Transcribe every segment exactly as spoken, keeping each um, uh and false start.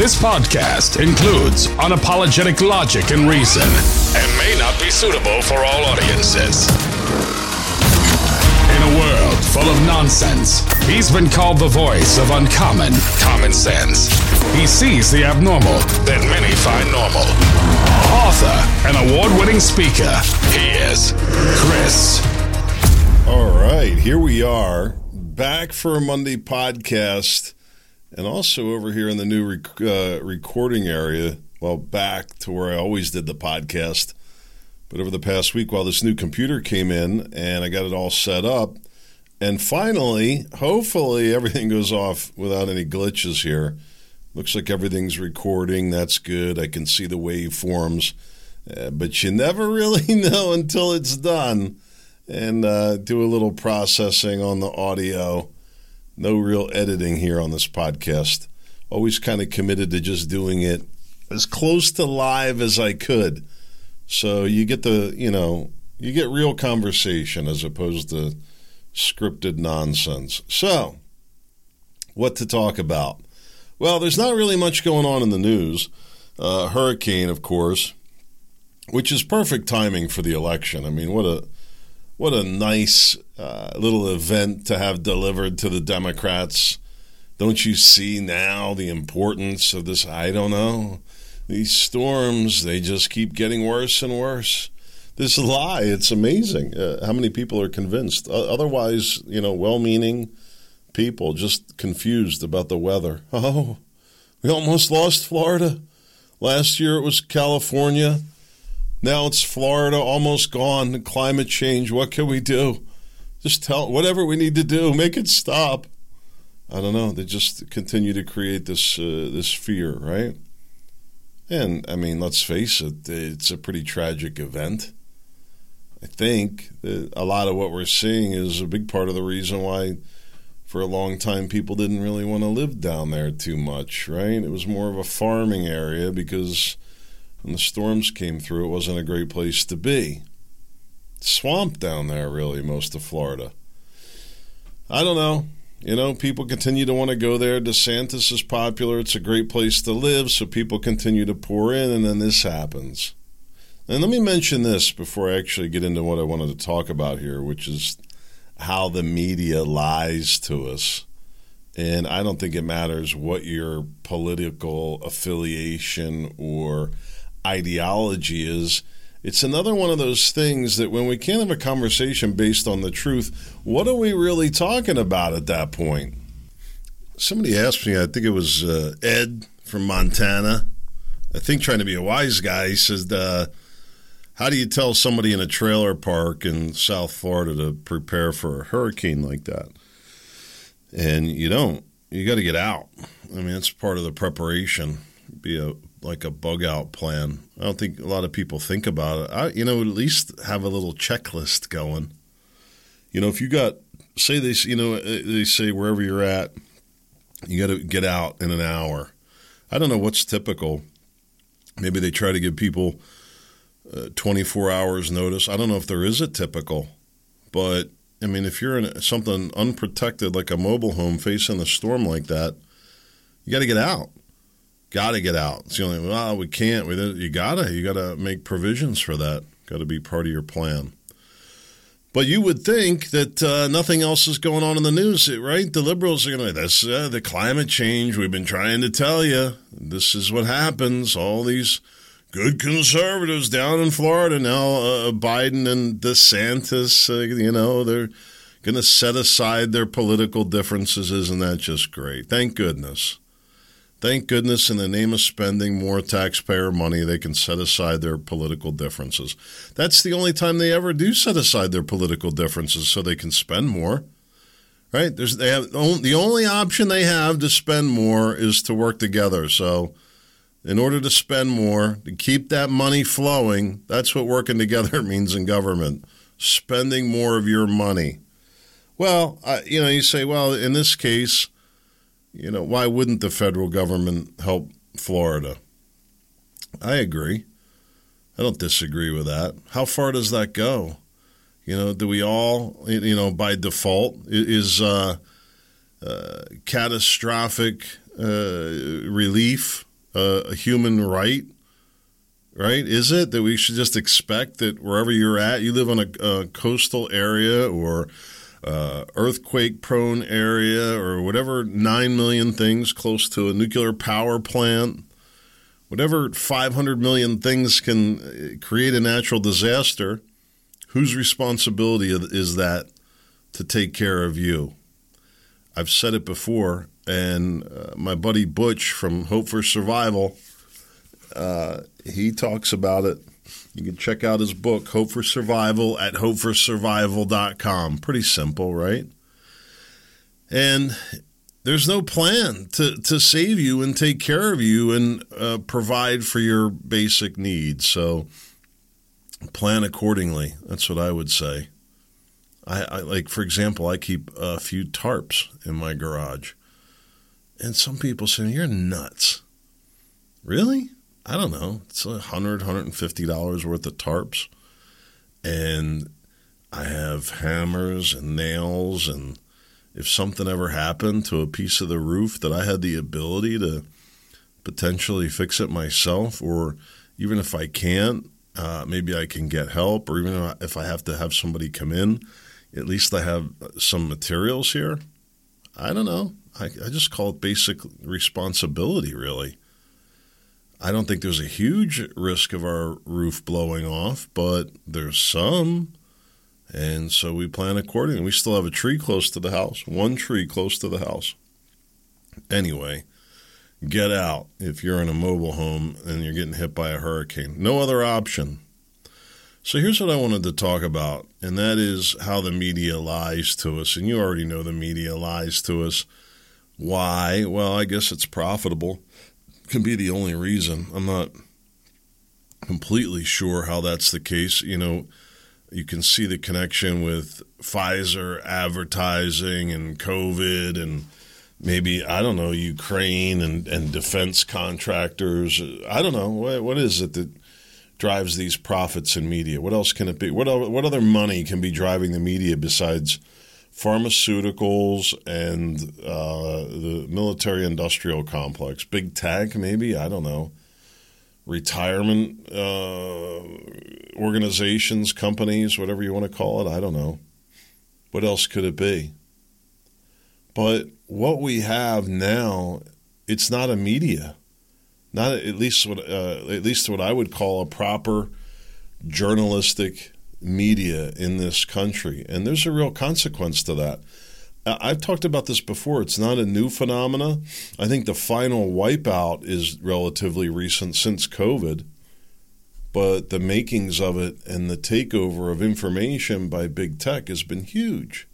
This podcast includes unapologetic logic and reason and may not be suitable for all audiences. In a world full of nonsense, he's been called the voice of uncommon common sense. He sees the abnormal that many find normal. Author and award-winning speaker, he is Chris. All right, here we are, back for a Monday podcast, and also over here in the new rec- uh, recording area, well, back to where I always did the podcast. But over the past week, while this new computer came in, and I got it all set up, and finally, hopefully, everything goes off without any glitches here. Looks like everything's recording. That's good. I can see the waveforms. Uh, but you never really know until it's done. And uh, do a little processing on the audio. No real editing here on this podcast. Always kind of committed to just doing it as close to live as I could. So you get the, you know, you get real conversation as opposed to scripted nonsense. So, what to talk about? Well, there's not really much going on in the news. Uh, hurricane, of course, which is perfect timing for the election. I mean, what a what a nice uh, little event to have delivered to the Democrats. Don't you see now the importance of this? I don't know. These storms, they just keep getting worse and worse. This lie, it's amazing uh, how many people are convinced. Uh, otherwise, you know, well-meaning people just confused about the weather. Oh, we almost lost Florida. Last year it was California. Now it's Florida, almost gone. Climate change, what can we do? Just tell whatever we need to do, make it stop. I don't know. They just continue to create this uh, this fear, right? And, I mean, let's face it, it's a pretty tragic event. I think that a lot of what we're seeing is a big part of the reason why for a long time, people didn't really want to live down there too much, right? It was more of a farming area because when the storms came through, it wasn't a great place to be. Swamp down there, really, most of Florida. I don't know. You know, people continue to want to go there. DeSantis is popular. It's a great place to live, so people continue to pour in, and then this happens. And let me mention this before I actually get into what I wanted to talk about here, which is how the media lies to us. And I don't think it matters what your political affiliation or ideology is. It's another one of those things that when we can't have a conversation based on the truth, what are we really talking about at that point? Somebody asked me, I think it was uh, Ed from Montana, I think trying to be a wise guy, he says, uh, how do you tell somebody in a trailer park in South Florida to prepare for a hurricane like that? And you don't. You got to get out. I mean, it's part of the preparation. It'd be a like a bug out plan. I don't think a lot of people think about it. I, you know, at least have a little checklist going. You know, if you got, say they, you know, they say wherever you're at, you got to get out in an hour. I don't know what's typical. Maybe they try to give people Uh, twenty-four hours notice. I don't know if there is a typical, but I mean, if you're in something unprotected like a mobile home facing a storm like that, you got to get out. Got to get out. It's the only, well, we can't. We, you got to. You got to make provisions for that. Got to be part of your plan. But you would think that uh, nothing else is going on in the news, right? The liberals are going to, that's uh, the climate change. We've been trying to tell you. This is what happens. All these good conservatives down in Florida now, uh, Biden and DeSantis, uh, you know, they're going to set aside their political differences. Isn't that just great? Thank goodness. Thank goodness in the name of spending more taxpayer money, they can set aside their political differences. That's the only time they ever do set aside their political differences so they can spend more, right? There's, they have, the only option they have to spend more is to work together, so in order to spend more, to keep that money flowing, that's what working together means in government, spending more of your money. Well, I, you know, you say, well, in this case, you know, why wouldn't the federal government help Florida? I agree. I don't disagree with that. How far does that go? You know, do we all, you know, by default, is uh, uh, catastrophic uh, relief uh, a human right? Right? Is it that we should just expect that wherever you're at, you live on a, a coastal area or uh, earthquake-prone area or whatever nine million things close to a nuclear power plant, whatever five hundred million things can create a natural disaster, whose responsibility is that to take care of you? I've said it before, and uh, my buddy Butch from Hope for Survival, uh, he talks about it. You can check out his book, Hope for Survival, at hope for survival dot com. Pretty simple, right? And there's no plan to, to save you and take care of you and uh, provide for your basic needs. So plan accordingly. That's what I would say. I, I like, for example, I keep a few tarps in my garage. And some people say, you're nuts. Really? I don't know. It's one hundred dollars, one hundred fifty dollars worth of tarps. And I have hammers and nails and if something ever happened to a piece of the roof that I had the ability to potentially fix it myself, or even if I can't, uh, maybe I can get help, or even if I have to have somebody come in, at least I have some materials here. I don't know. I, I just call it basic responsibility, really. I don't think there's a huge risk of our roof blowing off, but there's some. And so we plan accordingly. We still have a tree close to the house, one tree close to the house. Anyway, get out if you're in a mobile home and you're getting hit by a hurricane. No other option. So here's what I wanted to talk about, and that is how the media lies to us. And you already know the media lies to us. Why? Well, I guess it's profitable. Can be the only reason. I'm not completely sure how that's the case. You know, you can see the connection with Pfizer advertising and COVID and maybe, I don't know, Ukraine and, and defense contractors. I don't know. What, what is it that drives these profits in media? What else can it be? What, what other money can be driving the media besides pharmaceuticals and uh, the military-industrial complex? Big tech, maybe? I don't know. Retirement uh, organizations, companies, whatever you want to call it. I don't know. What else could it be? But what we have now, it's not a media, not at least what uh, at least what I would call a proper journalistic media in this country. And there's a real consequence to that. I've talked about this before. It's not a new phenomena. I think the final wipeout is relatively recent since COVID, but the makings of it and the takeover of information by big tech has been huge.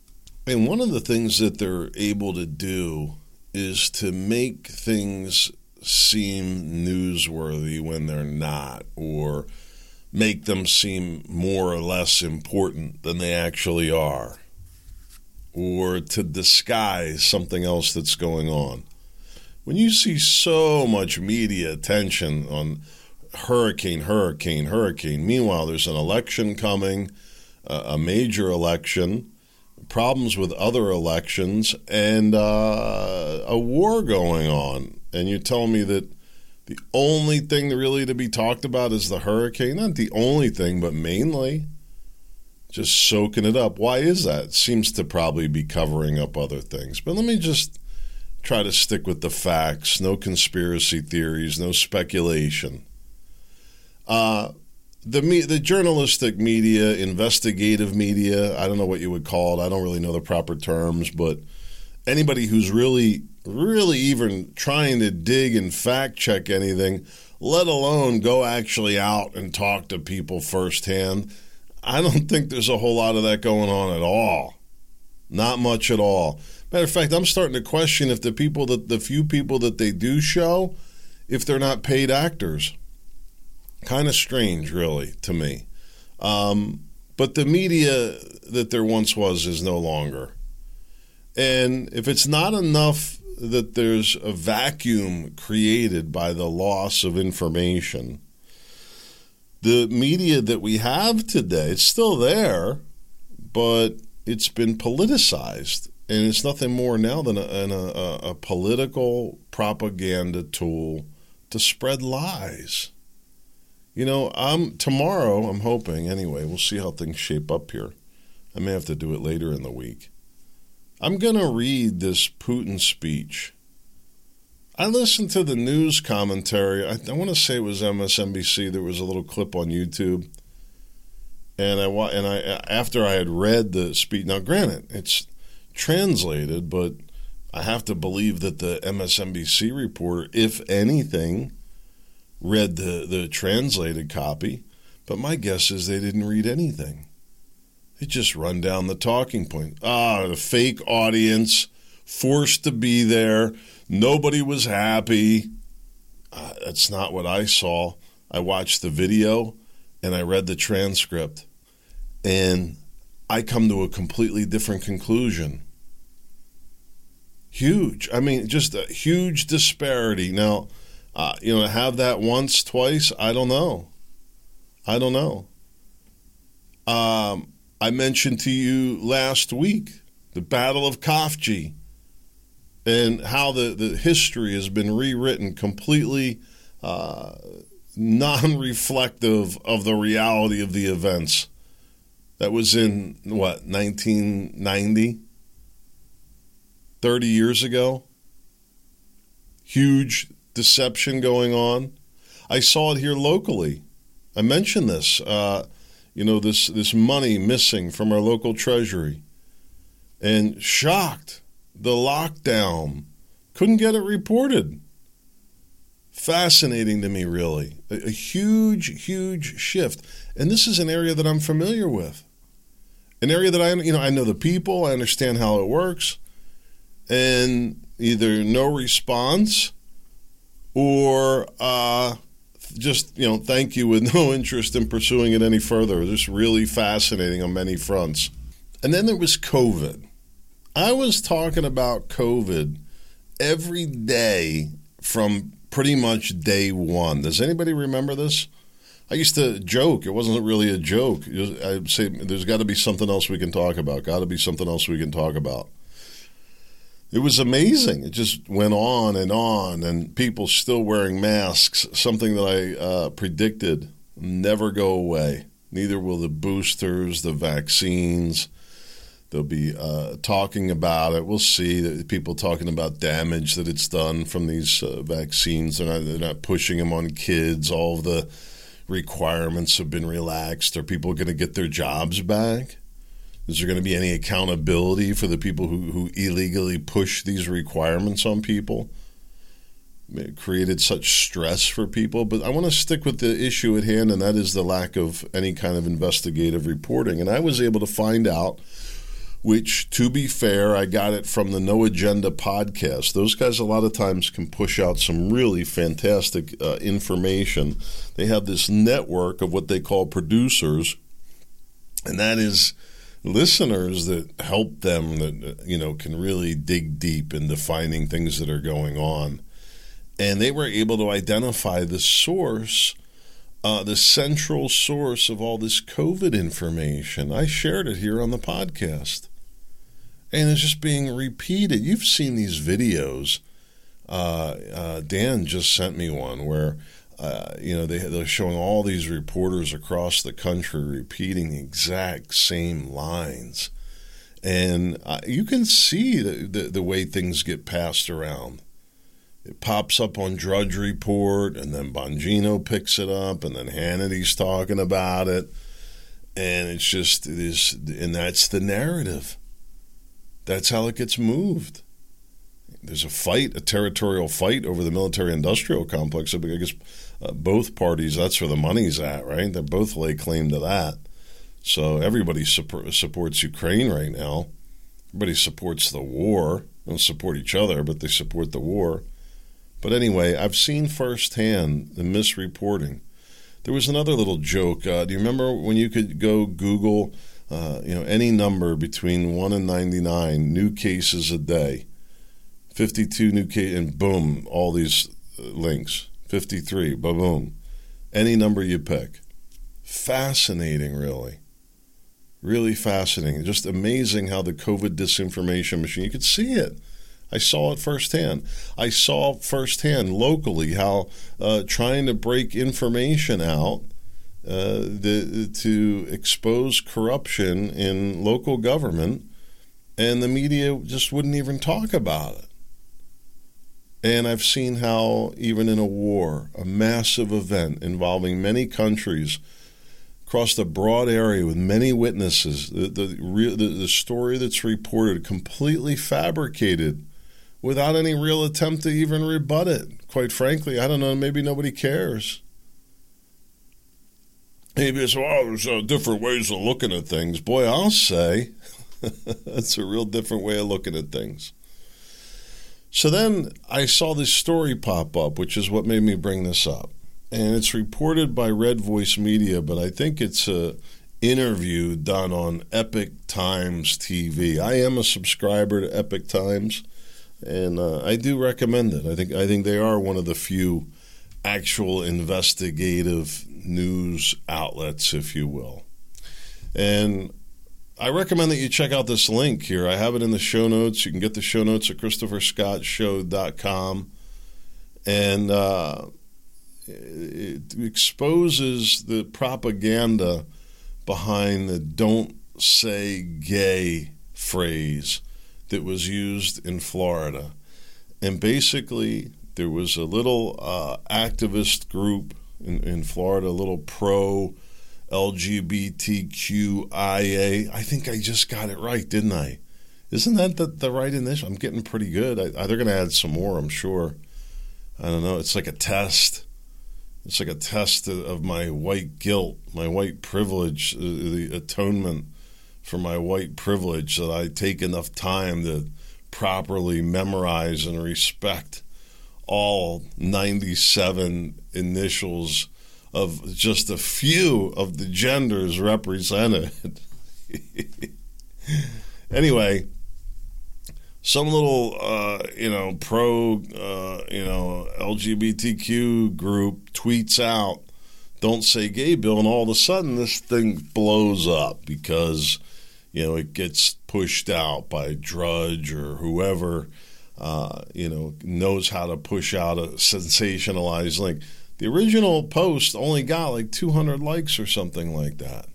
And one of the things that they're able to do is to make things seem newsworthy when they're not, or make them seem more or less important than they actually are, or to disguise something else that's going on. When you see so much media attention on hurricane, hurricane, hurricane, meanwhile, there's an election coming, uh, a major election, problems with other elections, and uh, a war going on. And you're telling me that the only thing really to be talked about is the hurricane? Not the only thing, but mainly. Just soaking it up. Why is that? It seems to probably be covering up other things. But let me just try to stick with the facts. No conspiracy theories, no speculation. Uh, the me- the journalistic media, investigative media, I don't know what you would call it. I don't really know the proper terms, but anybody who's really, really even trying to dig and fact check anything, let alone go actually out and talk to people firsthand, I don't think there's a whole lot of that going on at all. Not much at all. Matter of fact, I'm starting to question if the people that the few people that they do show, if they're not paid actors. Kind of strange, really, to me. Um, but the media that there once was is no longer. And if it's not enough that there's a vacuum created by the loss of information, the media that we have today, it's still there, but it's been politicized. And it's nothing more now than a, a, a political propaganda tool to spread lies. You know, I'm tomorrow, I'm hoping, anyway, we'll see how things shape up here. I may have to do it later in the week. I'm going to read this Putin speech. I listened to the news commentary. I, I want to say it was M S N B C. There was a little clip on YouTube. And I and I after I had read the speech, now granted, it's translated, but I have to believe that the M S N B C reporter, if anything, read the, the translated copy. But my guess is they didn't read anything. They just run down the talking point. Ah, the fake audience, forced to be there. Nobody was happy. Uh, that's not what I saw. I watched the video and I read the transcript. And I come to a completely different conclusion. Huge. I mean, just a huge disparity. Now, uh, you know, have that once, twice, I don't know. I don't know. Um, I mentioned to you last week the Battle of Kafji and how the, the history has been rewritten completely uh, non-reflective of the reality of the events. That was in, what, nineteen ninety? thirty years ago? Huge deception going on. I saw it here locally. I mentioned this, uh, you know, this, this money missing from our local treasury. And shocked, the lockdown. Couldn't get it reported. Fascinating to me, really. A, a huge, huge shift. And this is an area that I'm familiar with. An area that I, you know, I know the people, I understand how it works. And either no response or uh, just, you know, thank you with no interest in pursuing it any further. It's just really fascinating on many fronts. And then there was COVID. I was talking about COVID every day from pretty much day one. Does anybody remember this? I used to joke. It wasn't really a joke. I'd say there's got to be something else we can talk about. Got to be something else we can talk about. It was amazing. It just went on and on, and people still wearing masks, something that I uh, predicted never go away. Neither will the boosters, the vaccines. They'll be uh, talking about it. We'll see people talking about damage that it's done from these uh, vaccines. They're not, they're not pushing them on kids. All of the requirements have been relaxed. Are people going to get their jobs back? Is there going to be any accountability for the people who, who illegally push these requirements on people? It created such stress for people. But I want to stick with the issue at hand, and that is the lack of any kind of investigative reporting. And I was able to find out, which, to be fair, I got it from the No Agenda podcast. Those guys a lot of times can push out some really fantastic uh, information. They have this network of what they call producers, and that is listeners that help them, that, you know, can really dig deep into finding things that are going on. And they were able to identify the source, uh, the central source of all this COVID information. I shared it here on the podcast. And it's just being repeated. You've seen these videos. Uh, uh, Dan just sent me one where, uh, you know, they, they're showing all these reporters across the country repeating the exact same lines. And uh, you can see the, the, the way things get passed around. It pops up on Drudge Report, and then Bongino picks it up, and then Hannity's talking about it. And it's just, it is, and that's the narrative. That's how it gets moved. There's a fight, a territorial fight over the military-industrial complex. I guess uh, both parties, that's where the money's at, right? They both lay claim to that. So everybody support, supports Ukraine right now. Everybody supports the war. They don't support each other, but they support the war. But anyway, I've seen firsthand the misreporting. There was another little joke. Uh, do you remember when you could go Google uh, you know, any number between one and ninety-nine new cases a day? fifty-two new cases, and boom, all these links. fifty-three, ba-boom. Any number you pick. Fascinating, really. Really fascinating. Just amazing how the COVID disinformation machine, you could see it. I saw it firsthand. I saw firsthand locally how uh, trying to break information out uh, the, to expose corruption in local government, and the media just wouldn't even talk about it. And I've seen how even in a war, a massive event involving many countries across a broad area with many witnesses, the, the the story that's reported completely fabricated without any real attempt to even rebut it. Quite frankly, I don't know, maybe nobody cares. Maybe it's, well, there's uh, different ways of looking at things. Boy, I'll say that's a real different way of looking at things. So then I saw this story pop up, which is what made me bring this up. And it's reported by Red Voice Media, but I think it's an interview done on Epic Times T V. I am a subscriber to Epic Times, and uh, I do recommend it. I think I think they are one of the few actual investigative news outlets, if you will. And I recommend that you check out this link here. I have it in the show notes. You can get the show notes at christopher scott show dot com. And Uh, It exposes the propaganda behind the "don't say gay" phrase that was used in Florida. And basically, there was a little uh, activist group in, in Florida, a little pro L G B T Q I A. I think I just got it right, didn't I? Isn't that the, the right initial? I'm getting pretty good. I, I, they're going to add some more, I'm sure. I don't know. It's like a test. It's like a test of my white guilt, my white privilege, the atonement for my white privilege, that I take enough time to properly memorize and respect all ninety-seven initials of just a few of the genders represented. Anyway, some little, uh, you know, pro, uh, you know, L G B T Q group tweets out, "Don't say gay bill," and all of a sudden this thing blows up because, you know, it gets pushed out by Drudge or whoever, uh, you know, knows how to push out a sensationalized link. The original post only got like two hundred likes or something like that.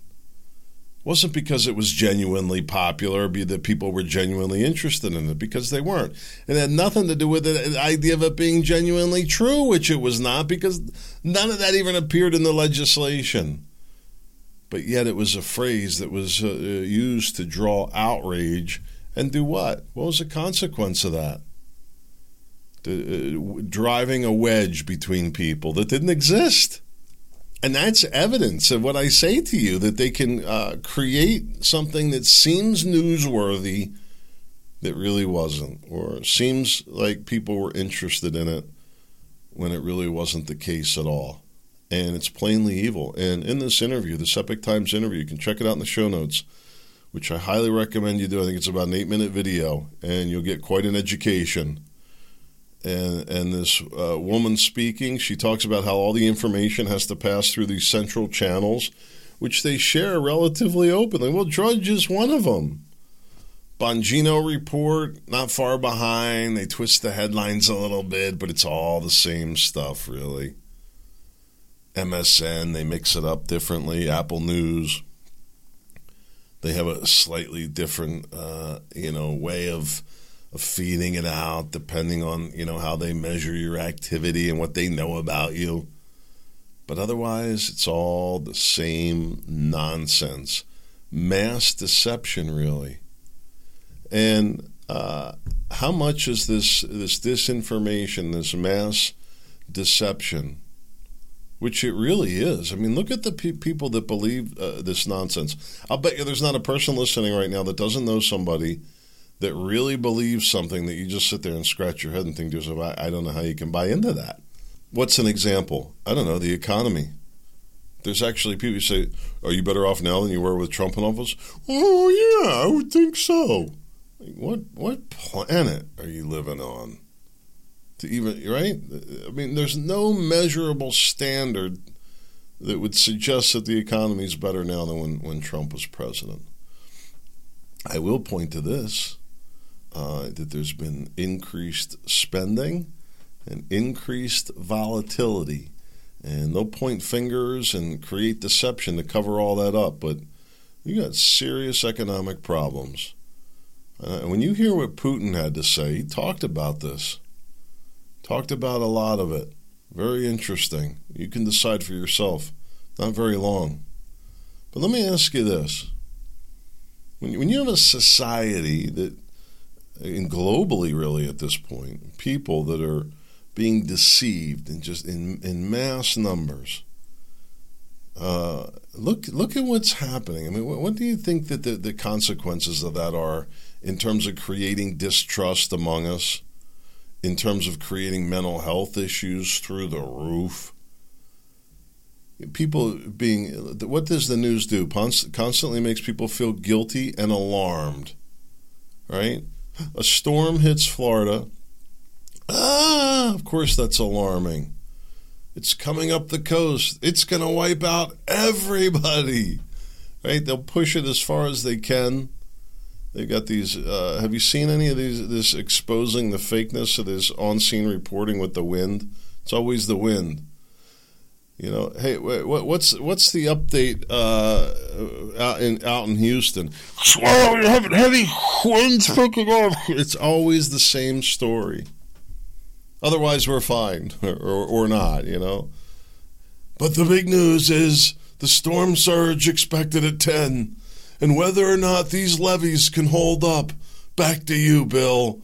Wasn't because it was genuinely popular, be that people were genuinely interested in it, because they weren't. It had nothing to do with the idea of it being genuinely true, which it was not, because none of that even appeared in the legislation. But yet it was a phrase that was uh, used to draw outrage and do what? What was the consequence of that? The, uh, driving a wedge between people that didn't exist. And that's evidence of what I say to you, that they can uh, create something that seems newsworthy that really wasn't, or seems like people were interested in it when it really wasn't the case at all. And it's plainly evil. And in this interview, this Epic Times interview, you can check it out in the show notes, which I highly recommend you do. I think it's about an eight-minute video, and you'll get quite an education. And, and this uh, woman speaking, she talks about how all the information has to pass through these central channels, which they share relatively openly. Well, Drudge is one of them. Bongino Report, not far behind. They twist the headlines a little bit, but it's all the same stuff, really. M S N, they mix it up differently. Apple News, they have a slightly different, uh, you know, way of... of feeding it out, depending on, you know, how they measure your activity and what they know about you. But otherwise, it's all the same nonsense. Mass deception, really. And uh, how much is this, this disinformation, this mass deception, which it really is. I mean, look at the pe- people that believe uh, this nonsense. I'll bet you there's not a person listening right now that doesn't know somebody that really believes something that you just sit there and scratch your head and think to yourself, I, I don't know how you can buy into that. What's an example? I don't know, the economy. There's actually people who say, are you better off now than you were with Trump in office? Oh, yeah, I would think so. Like, what what planet are you living on? To even, right? I mean, there's no measurable standard that would suggest that the economy is better now than when, when Trump was president. I will point to this. uh, that there's been increased spending and increased volatility. And they'll point fingers and create deception to cover all that up. But you got serious economic problems. Uh, and when you hear what Putin had to say, he talked about this. Talked about a lot of it. Very interesting. You can decide for yourself. Not very long. But let me ask you this. When you, when you have a society that, and globally really at this point, people that are being deceived and just in, in mass numbers. Uh, look look at what's happening. I mean, what, what do you think that the, the consequences of that are in terms of creating distrust among us, in terms of creating mental health issues through the roof? People being, what does the news do? Constantly makes people feel guilty and alarmed, right? A storm hits Florida. Ah, of course that's alarming. It's coming up the coast. It's going to wipe out everybody, right? They'll push it as far as they can. They've got these, uh, have you seen any of these, this exposing the fakeness of this on-scene reporting with the wind? It's always the wind. You know, hey, what's what's the update uh, out, in, out in Houston? Oh, you're having heavy winds picking up. It's always the same story. Otherwise, we're fine, or, or not, you know. But the big news is the storm surge expected at ten, and whether or not these levees can hold up. Back to you, Bill.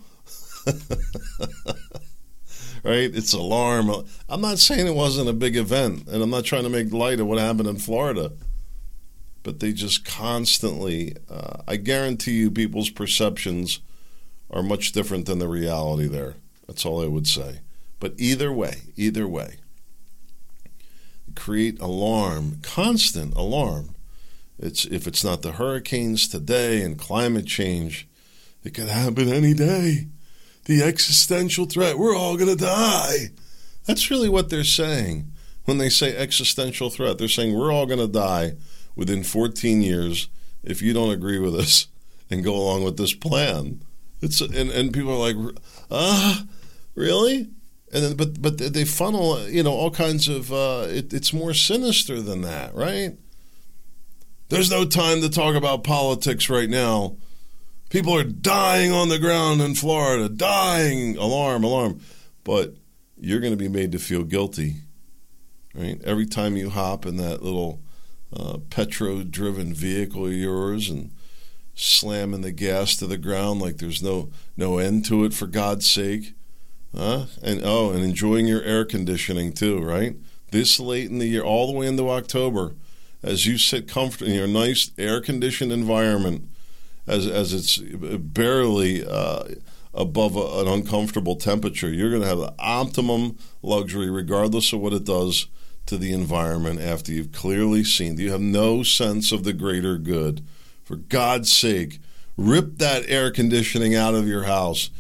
Right? It's alarm. I'm not saying it wasn't a big event, and I'm not trying to make light of what happened in Florida. But they just constantly, uh, I guarantee you people's perceptions are much different than the reality there. That's all I would say. But either way, either way, create alarm, constant alarm. It's if it's not the hurricanes today and climate change, it could happen any day. The existential threat, we're all going to die. That's really what they're saying. When they say existential threat, they're saying we're all going to die within fourteen years if you don't agree with us and go along with this plan. It's and, and people are like, ah, really? And then, but but they funnel, you know, all kinds of. Uh, it, it's more sinister than that, right? There's no time to talk about politics right now. People are dying on the ground in Florida, dying, alarm, alarm. But you're going to be made to feel guilty, right? Every time you hop in that little uh, petrol-driven vehicle of yours and slamming the gas to the ground like there's no no end to it, for God's sake. Huh? And oh, and enjoying your air conditioning too, right? This late in the year, all the way into October, as you sit comfortably in your nice air-conditioned environment, as as it's barely uh, above a, an uncomfortable temperature, you're going to have the optimum luxury regardless of what it does to the environment after you've clearly seen. You have no sense of the greater good. For God's sake, rip that air conditioning out of your house.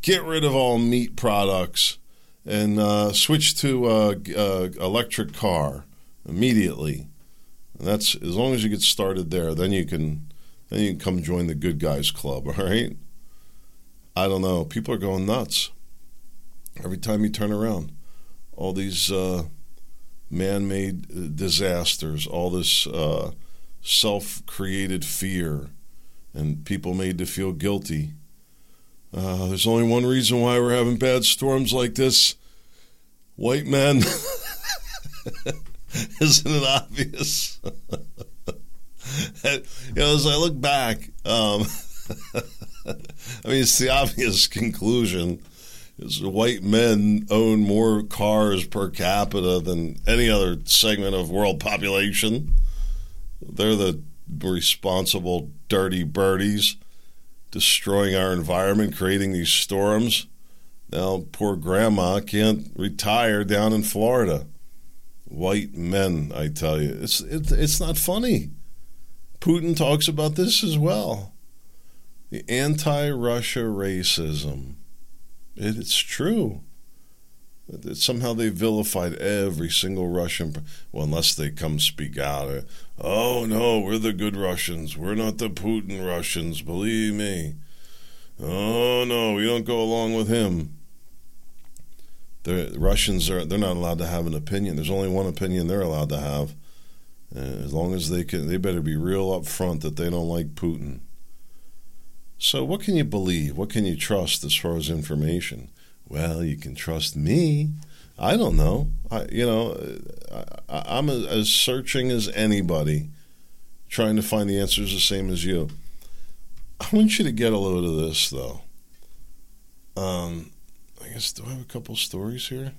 Get rid of all meat products and uh, switch to uh, uh, electric car immediately. And that's as long as you get started there. Then you can then you can come join the Good Guys Club. All right. I don't know. People are going nuts every time you turn around. All these uh, man-made disasters. All this. Uh, self-created fear and people made to feel guilty. Uh, there's only one reason why we're having bad storms like this. White men. Isn't it obvious? And, you know, as I look back, um, I mean, it's the obvious conclusion is white men own more cars per capita than any other segment of world population. They're the responsible dirty birdies destroying our environment, creating these storms. Now, poor grandma can't retire down in Florida. White men, I tell you. It's it, it's not funny. Putin talks about this as well. The anti-Russia racism. It, it's true. Somehow they vilified every single Russian. Well, unless they come speak out. Oh, no, we're the good Russians. We're not the Putin Russians. Believe me. Oh, no, we don't go along with him. The Russians, are they're not allowed to have an opinion. There's only one opinion they're allowed to have. Uh, as long as they can, they better be real up front that they don't like Putin. So what can you believe? What can you trust as far as information? Well, you can trust me. I don't know. I, you know, I, I'm as searching as anybody, trying to find the answers the same as you. I want you to get a load of this, though. Um, I guess, do I have a couple stories here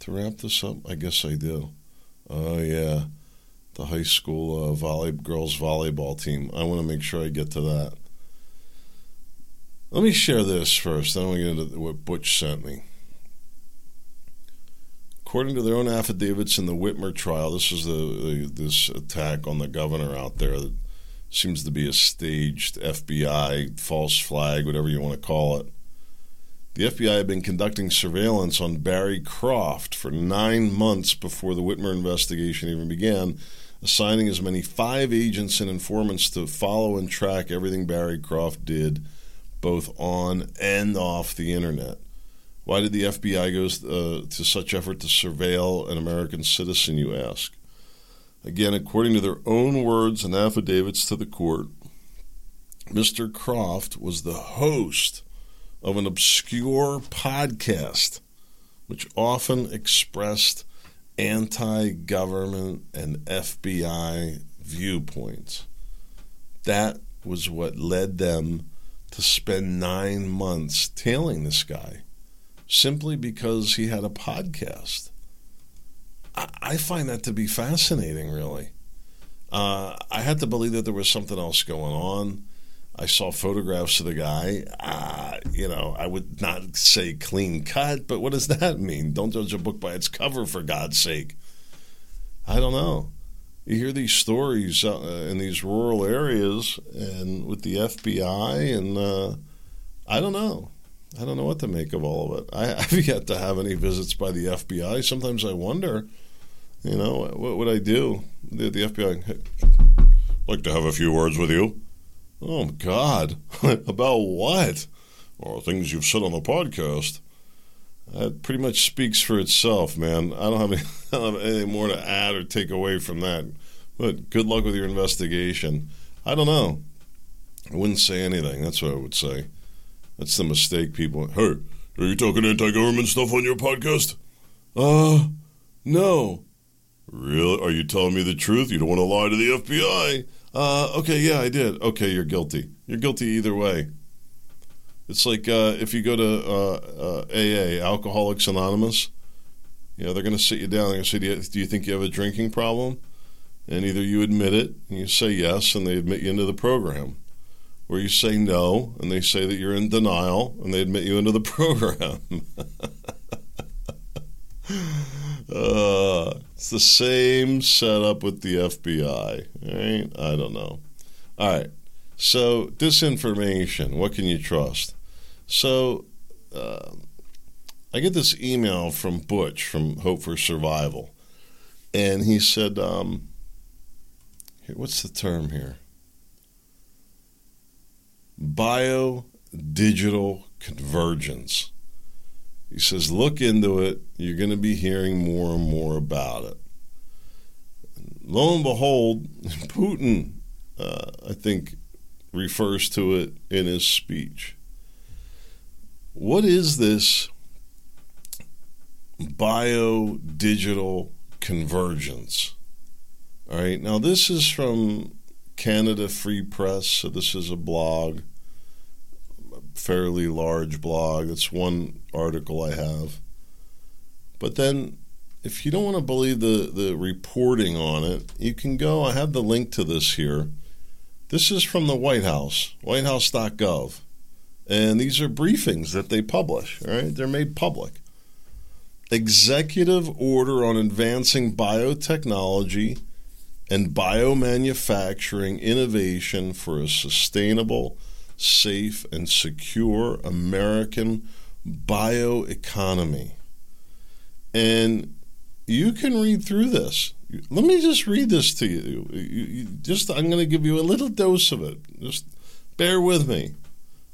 to wrap this up? I guess I do. Oh, yeah. The high school uh, volley girls volleyball team. I want to make sure I get to that. Let me share this first, then we'll get into what Butch sent me. According to their own affidavits in the Whitmer trial, this is the, the this attack on the governor out there that seems to be a staged F B I, false flag, whatever you want to call it. The F B I had been conducting surveillance on Barry Croft for nine months before the Whitmer investigation even began, assigning as many five agents and informants to follow and track everything Barry Croft did, both on and off the internet. Why did the F B I go uh, to such effort to surveil an American citizen, you ask? Again, according to their own words and affidavits to the court, Mister Croft was the host of an obscure podcast which often expressed anti-government and F B I viewpoints. That was what led them to spend nine months tailing this guy simply because he had a podcast. I, I find that to be fascinating, really. Uh, I had to believe that there was something else going on. I saw photographs of the guy. Uh, you know, I would not say clean cut, but what does that mean? Don't judge a book by its cover, for God's sake. I don't know. You hear these stories uh, in these rural areas and with the F B I, and uh, I don't know. I don't know what to make of all of it. I, I've yet to have any visits by the F B I. Sometimes I wonder, you know, what would I do? The, the F B I, hey, I'd like to have a few words with you. Oh, God. About what? Or things you've said on the podcast. That pretty much speaks for itself, man. I don't have, any, I don't have anything more to add or take away from that. But good luck with your investigation. I don't know. I wouldn't say anything. That's what I would say. That's the mistake people... Hey, are you talking anti-government stuff on your podcast? Uh, no. Really? Are you telling me the truth? You don't want to lie to the F B I? Uh, okay, yeah, I did. Okay, you're guilty. You're guilty either way. It's like uh, if you go to uh, uh, A A, Alcoholics Anonymous, you know, they're going to sit you down. They're going to say, do you, do you think you have a drinking problem? And either you admit it, and you say yes, and they admit you into the program. Or you say no, and they say that you're in denial, and they admit you into the program. uh, it's the same setup with the F B I, right? I don't know. All right. So disinformation, what can you trust? So uh, I get this email from Butch from Hope for Survival, and he said, um, what's the term here? Biodigital convergence. He says, look into it. You're going to be hearing more and more about it. Lo and behold, Putin, uh, I think, refers to it in his speech. What is this biodigital convergence? All right, now this is from Canada Free Press, so this is a blog, a fairly large blog. That's one article I have. But then, if you don't want to believe the, the reporting on it, you can go, I have the link to this here. This is from the White House, white house dot gov. And these are briefings that they publish, all right? They're made public. Executive Order on Advancing Biotechnology and Biomanufacturing Innovation for a Sustainable, Safe, and Secure American Bioeconomy. And you can read through this. Let me just read this to you. you, you just I'm going to give you a little dose of it. Just bear with me.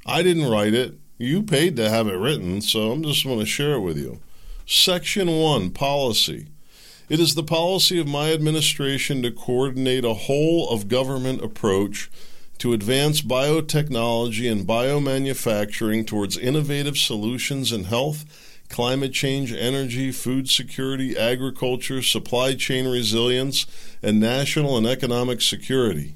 I didn't write it. You paid to have it written, so I'm just going to share it with you. Section one, policy. It is the policy of my administration to coordinate a whole-of-government approach to advance biotechnology and biomanufacturing towards innovative solutions in health, climate change, energy, food security, agriculture, supply chain resilience, and national and economic security.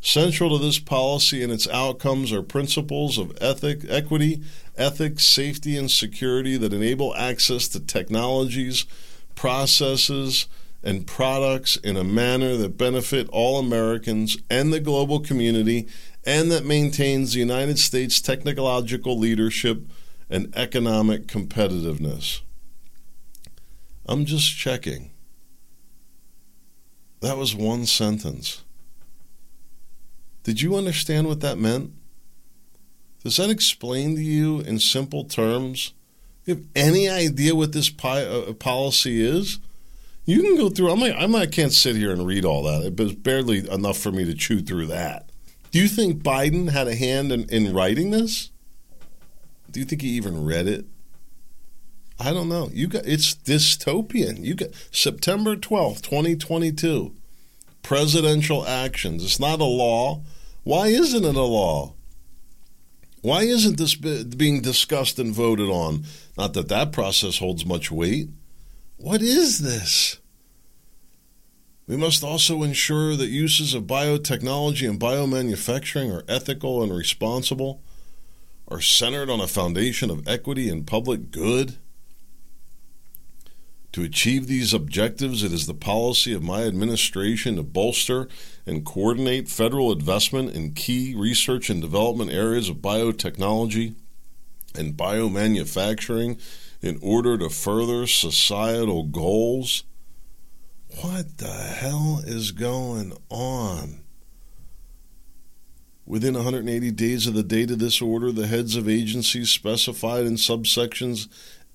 Central to this policy and its outcomes are principles of ethic, equity, ethics, safety, and security that enable access to technologies, processes, and products in a manner that benefit all Americans and the global community, and that maintains the United States' technological leadership and economic competitiveness. I'm just checking. That was one sentence. Did you understand what that meant? Does that explain to you in simple terms? Do you have any idea what this pi- uh, policy is? You can go through. I'm like, I'm like, I can't sit here and read all that. It was barely enough for me to chew through that. Do you think Biden had a hand in, in writing this? Do you think he even read it? I don't know. You got it's dystopian. You got September twelfth, twenty twenty-two, presidential actions. It's not a law. Why isn't it a law? Why isn't this being discussed and voted on? Not that that process holds much weight. What is this? We must also ensure that uses of biotechnology and biomanufacturing are ethical and responsible, are centered on a foundation of equity and public good. To achieve these objectives, it is the policy of my administration to bolster and coordinate federal investment in key research and development areas of biotechnology and biomanufacturing in order to further societal goals. What the hell is going on? Within one hundred eighty days of the date of this order, the heads of agencies specified in subsections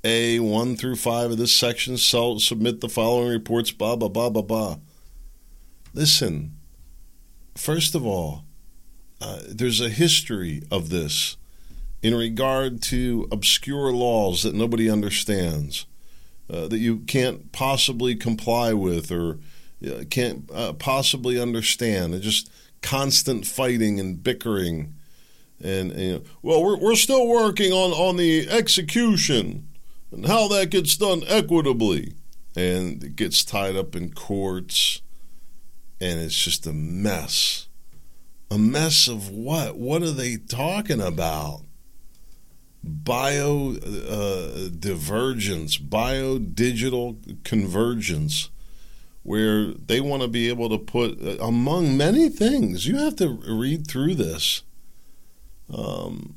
A one through five of this section shall submit the following reports, blah, blah, blah, blah, blah. Listen, first of all, uh, there's a history of this in regard to obscure laws that nobody understands, uh, that you can't possibly comply with or uh, can't uh, possibly understand. It just... constant fighting and bickering, and, and well, we're we're still working on, on the execution and how that gets done equitably, and it gets tied up in courts, and it's just a mess, a mess of what? What are they talking about? Bio uh, divergence, biodigital convergence. Where they want to be able to put, among many things, you have to read through this. Um,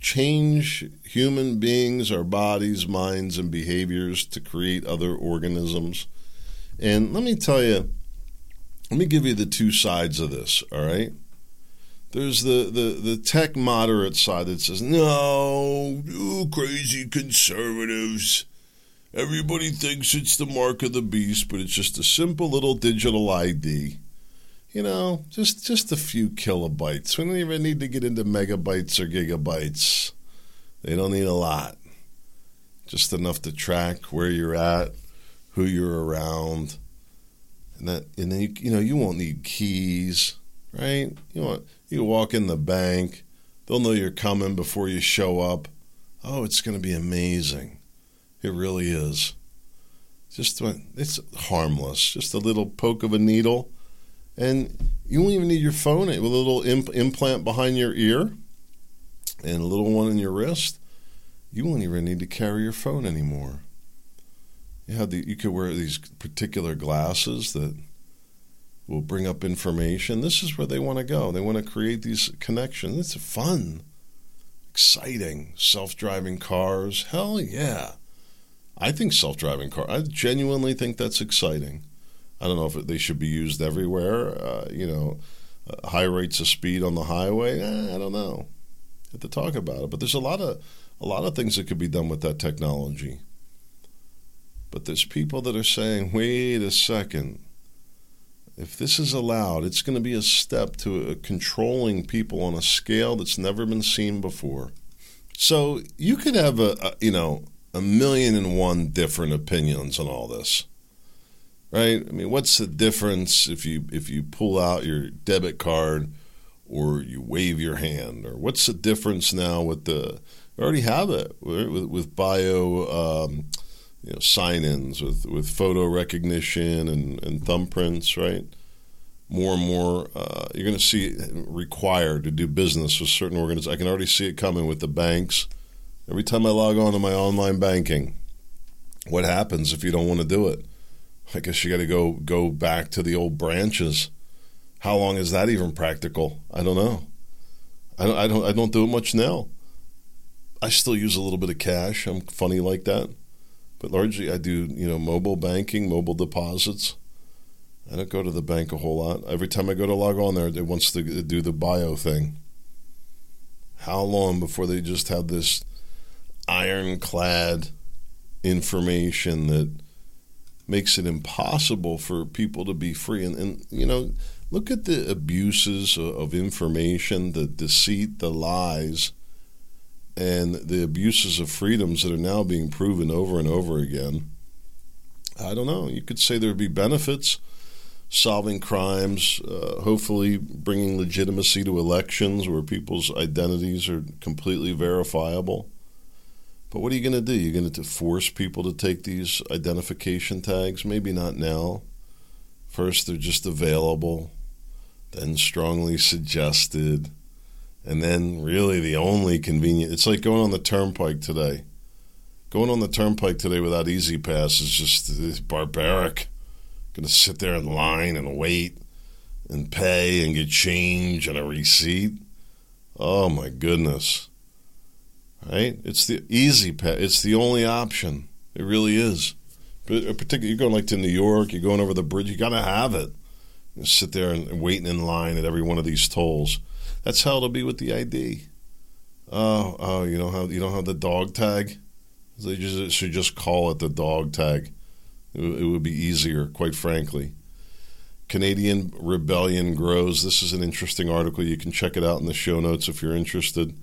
change human beings, our bodies, minds, and behaviors to create other organisms. And let me tell you, let me give you the two sides of this, all right? There's the, the, the tech moderate side that says, no, you crazy conservatives. Everybody thinks it's the mark of the beast, but it's just a simple little digital I D. You know, just, just a few kilobytes. We don't even need to get into megabytes or gigabytes. They don't need a lot. Just enough to track where you're at, who you're around. And that, and then you, you know, you won't need keys, right? You want, you walk in the bank. They'll know you're coming before you show up. Oh, it's going to be amazing. It really is. Just it's harmless. Just a little poke of a needle, and you won't even need your phone. With a little imp- implant behind your ear, and a little one in your wrist, you won't even need to carry your phone anymore. You have the you could wear these particular glasses that will bring up information. This is where they want to go. They want to create these connections. It's fun, exciting. Self-driving cars. Hell yeah. I think self-driving car. I genuinely think that's exciting. I don't know if they should be used everywhere. Uh, you know, uh, high rates of speed on the highway. Eh, I don't know. Have to talk about it. But there's a lot of a lot of things that could be done with that technology. But there's people that are saying, "Wait a second. If this is allowed, it's going to be a step to uh, controlling people on a scale that's never been seen before. So you could have a, a you know a million and one different opinions on all this, right? I mean, what's the difference if you if you pull out your debit card or you wave your hand, or what's the difference now with the? We already have it with, with bio. Um, You know, sign-ins with, with photo recognition and, and thumbprints, right? More and more, uh, you're going to see it required to do business with certain organizations. I can already see it coming with the banks. Every time I log on to my online banking, what happens if you don't want to do it? I guess you got to go go back to the old branches. How long is that even practical? I don't know. I don't. I don't, I don't do it much now. I still use a little bit of cash. I'm funny like that. But largely, I do, you know, mobile banking, mobile deposits. I don't go to the bank a whole lot. Every time I go to log on there, it wants to do the bio thing. How long before they just have this ironclad information that makes it impossible for people to be free? And, and you know, look at the abuses of information, the deceit, the lies, and the abuses of freedoms that are now being proven over and over again. I don't know. You could say there would be benefits, solving crimes, uh, hopefully bringing legitimacy to elections where people's identities are completely verifiable. But what are you going to do? You're going to force people to take these identification tags? Maybe not now. First, they're just available, then strongly suggested. And then really the only convenient, it's like going on the turnpike today. Going on the turnpike today without Easy Pass is just it's barbaric. Going to sit there in line and wait and pay and get change and a receipt. Oh my goodness. Right? It's the Easy Pass. It's the only option. It really is. Particularly, you're going like to New York, you're going over the bridge, you got to have it. You sit there and waiting in line at every one of these tolls. That's how it'll be with the I D. Oh, oh, you don't have you don't have the dog tag. They just should just call it the dog tag. It, it would be easier, quite frankly. Canadian Rebellion grows. This is an interesting article. You can check it out in the show notes if you're interested.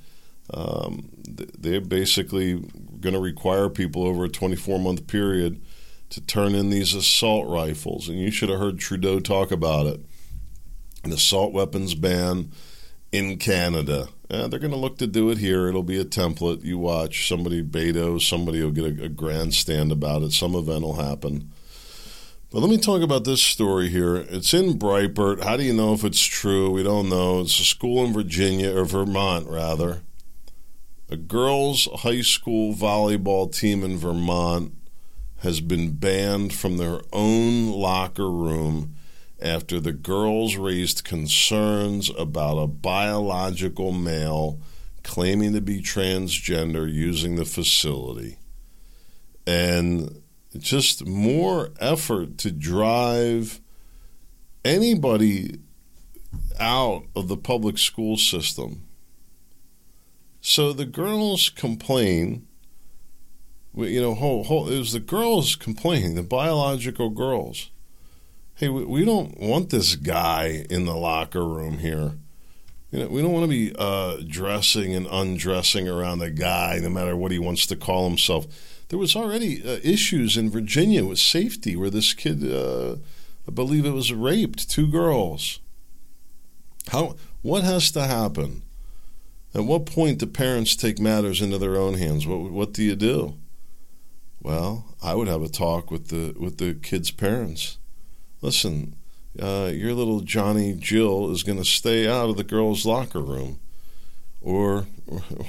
Um, they're basically going to require people over a twenty-four month period to turn in these assault rifles, and you should have heard Trudeau talk about it. An assault weapons ban. In Canada, yeah, they're going to look to do it here. It'll be a template. You watch somebody, Beto, somebody will get a, a grandstand about it. Some event will happen. But let me talk about this story here. It's in Breitbart. How do you know if it's true? We don't know. It's a school in Virginia, or Vermont, rather. A girls' high school volleyball team in Vermont has been banned from their own locker room after the girls raised concerns about a biological male claiming to be transgender using the facility. And just more effort to drive anybody out of the public school system. So the girls complain, you know, whole, whole, it was the girls complaining, the biological girls. Hey, we don't want this guy in the locker room here. You know, we don't want to be uh, dressing and undressing around a guy, no matter what he wants to call himself. There was already uh, issues in Virginia with safety where this kid, uh, I believe it was raped, two girls. How? What has to happen? At what point do parents take matters into their own hands? What What do you do? Well, I would have a talk with the with the kid's parents. Listen, uh, your little Johnny Jill is going to stay out of the girls' locker room, or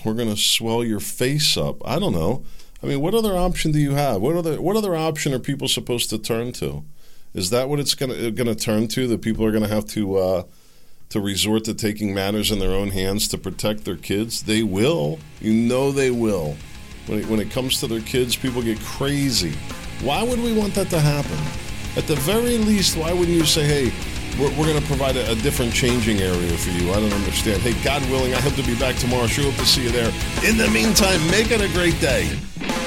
we're going to swell your face up. I don't know. I mean, what other option do you have? What other what other option are people supposed to turn to? Is that what it's going to going to turn to? That people are going to have to uh, to resort to taking matters in their own hands to protect their kids? They will. You know they will. When it, when it comes to their kids, people get crazy. Why would we want that to happen? At the very least, why wouldn't you say, hey, we're, we're going to provide a, a different changing area for you? I don't understand. Hey, God willing, I hope to be back tomorrow. Sure hope to see you there. In the meantime, make it a great day.